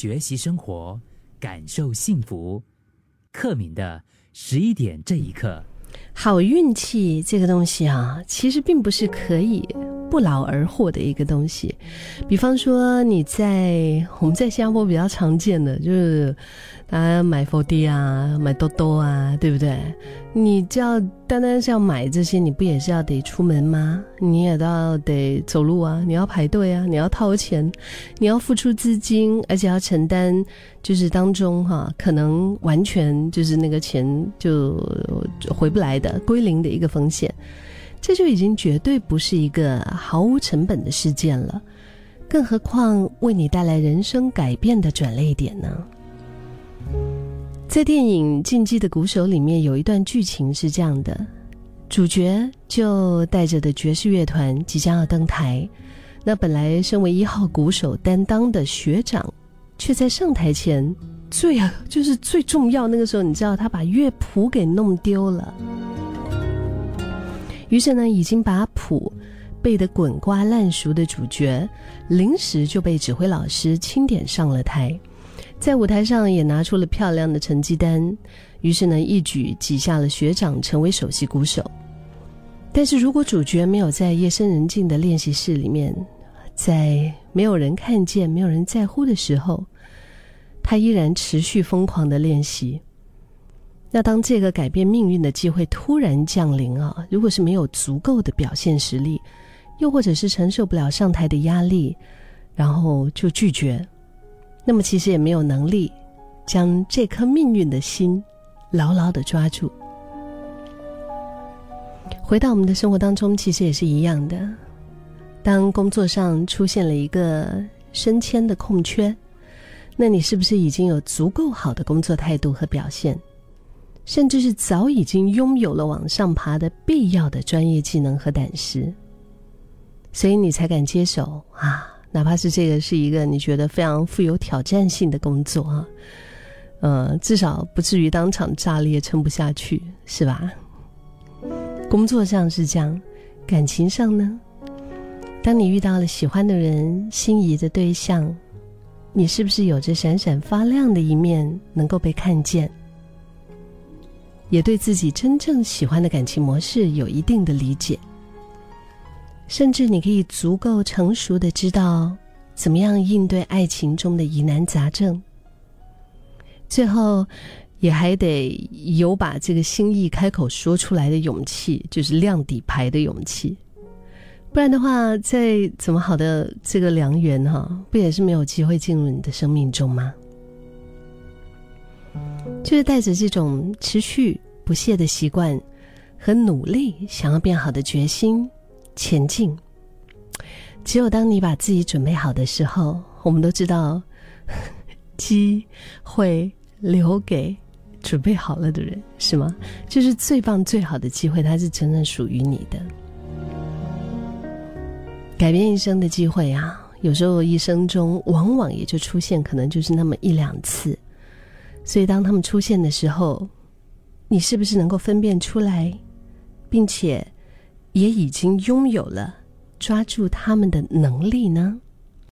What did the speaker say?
学习生活，感受幸福。克敏的11点这一刻。好运气这个东西啊，其实并不是可以不劳而获的一个东西。比方说我们在新加坡比较常见的就是大家买佛地啊，买兜兜啊，对不对？你只要单单是要买这些，你不也是要得出门吗？你也要得走路啊，你要排队啊，你要掏钱，你要付出资金，而且要承担就是当中可能完全就是那个钱就回不来的归零的一个风险。这就已经绝对不是一个毫无成本的事件了，更何况为你带来人生改变的转捩点呢？在电影《进击的鼓手》里面有一段剧情是这样的，主角就带着的爵士乐团即将要登台，那本来身为1号鼓手担当的学长却在上台前最重要那个时候，你知道他把乐谱给弄丢了，于是呢，已经把谱背得滚瓜烂熟的主角，临时就被指挥老师钦点上了台，在舞台上也拿出了漂亮的成绩单，于是呢，一举挤下了学长成为首席鼓手。但是如果主角没有在夜深人静的练习室里面，在没有人看见、没有人在乎的时候，他依然持续疯狂的练习。那当这个改变命运的机会突然降临啊，如果是没有足够的表现实力，又或者是承受不了上台的压力，然后就拒绝，那么其实也没有能力将这颗命运的心牢牢地抓住。回到我们的生活当中，其实也是一样的，当工作上出现了一个升迁的空缺，那你是不是已经有足够好的工作态度和表现，甚至是早已经拥有了往上爬的必要的专业技能和胆识，所以你才敢接手啊！哪怕是这个是一个你觉得非常富有挑战性的工作啊，至少不至于当场炸裂撑不下去，是吧？工作上是这样，感情上呢？当你遇到了喜欢的人、心仪的对象，你是不是有着闪闪发亮的一面能够被看见？也对自己真正喜欢的感情模式有一定的理解，甚至你可以足够成熟地知道怎么样应对爱情中的疑难杂症，最后也还得有把这个心意开口说出来的勇气，就是亮底牌的勇气，不然的话再怎么好的这个良缘不也是没有机会进入你的生命中吗？就是带着这种持续不懈的习惯和努力想要变好的决心前进，只有当你把自己准备好的时候，我们都知道机会留给准备好了的人，是吗？就是最棒最好的机会，它是真正属于你的。改变一生的机会啊，有时候一生中往往也就出现可能就是那么一两次，所以当他们出现的时候，你是不是能够分辨出来，并且也已经拥有了抓住他们的能力呢？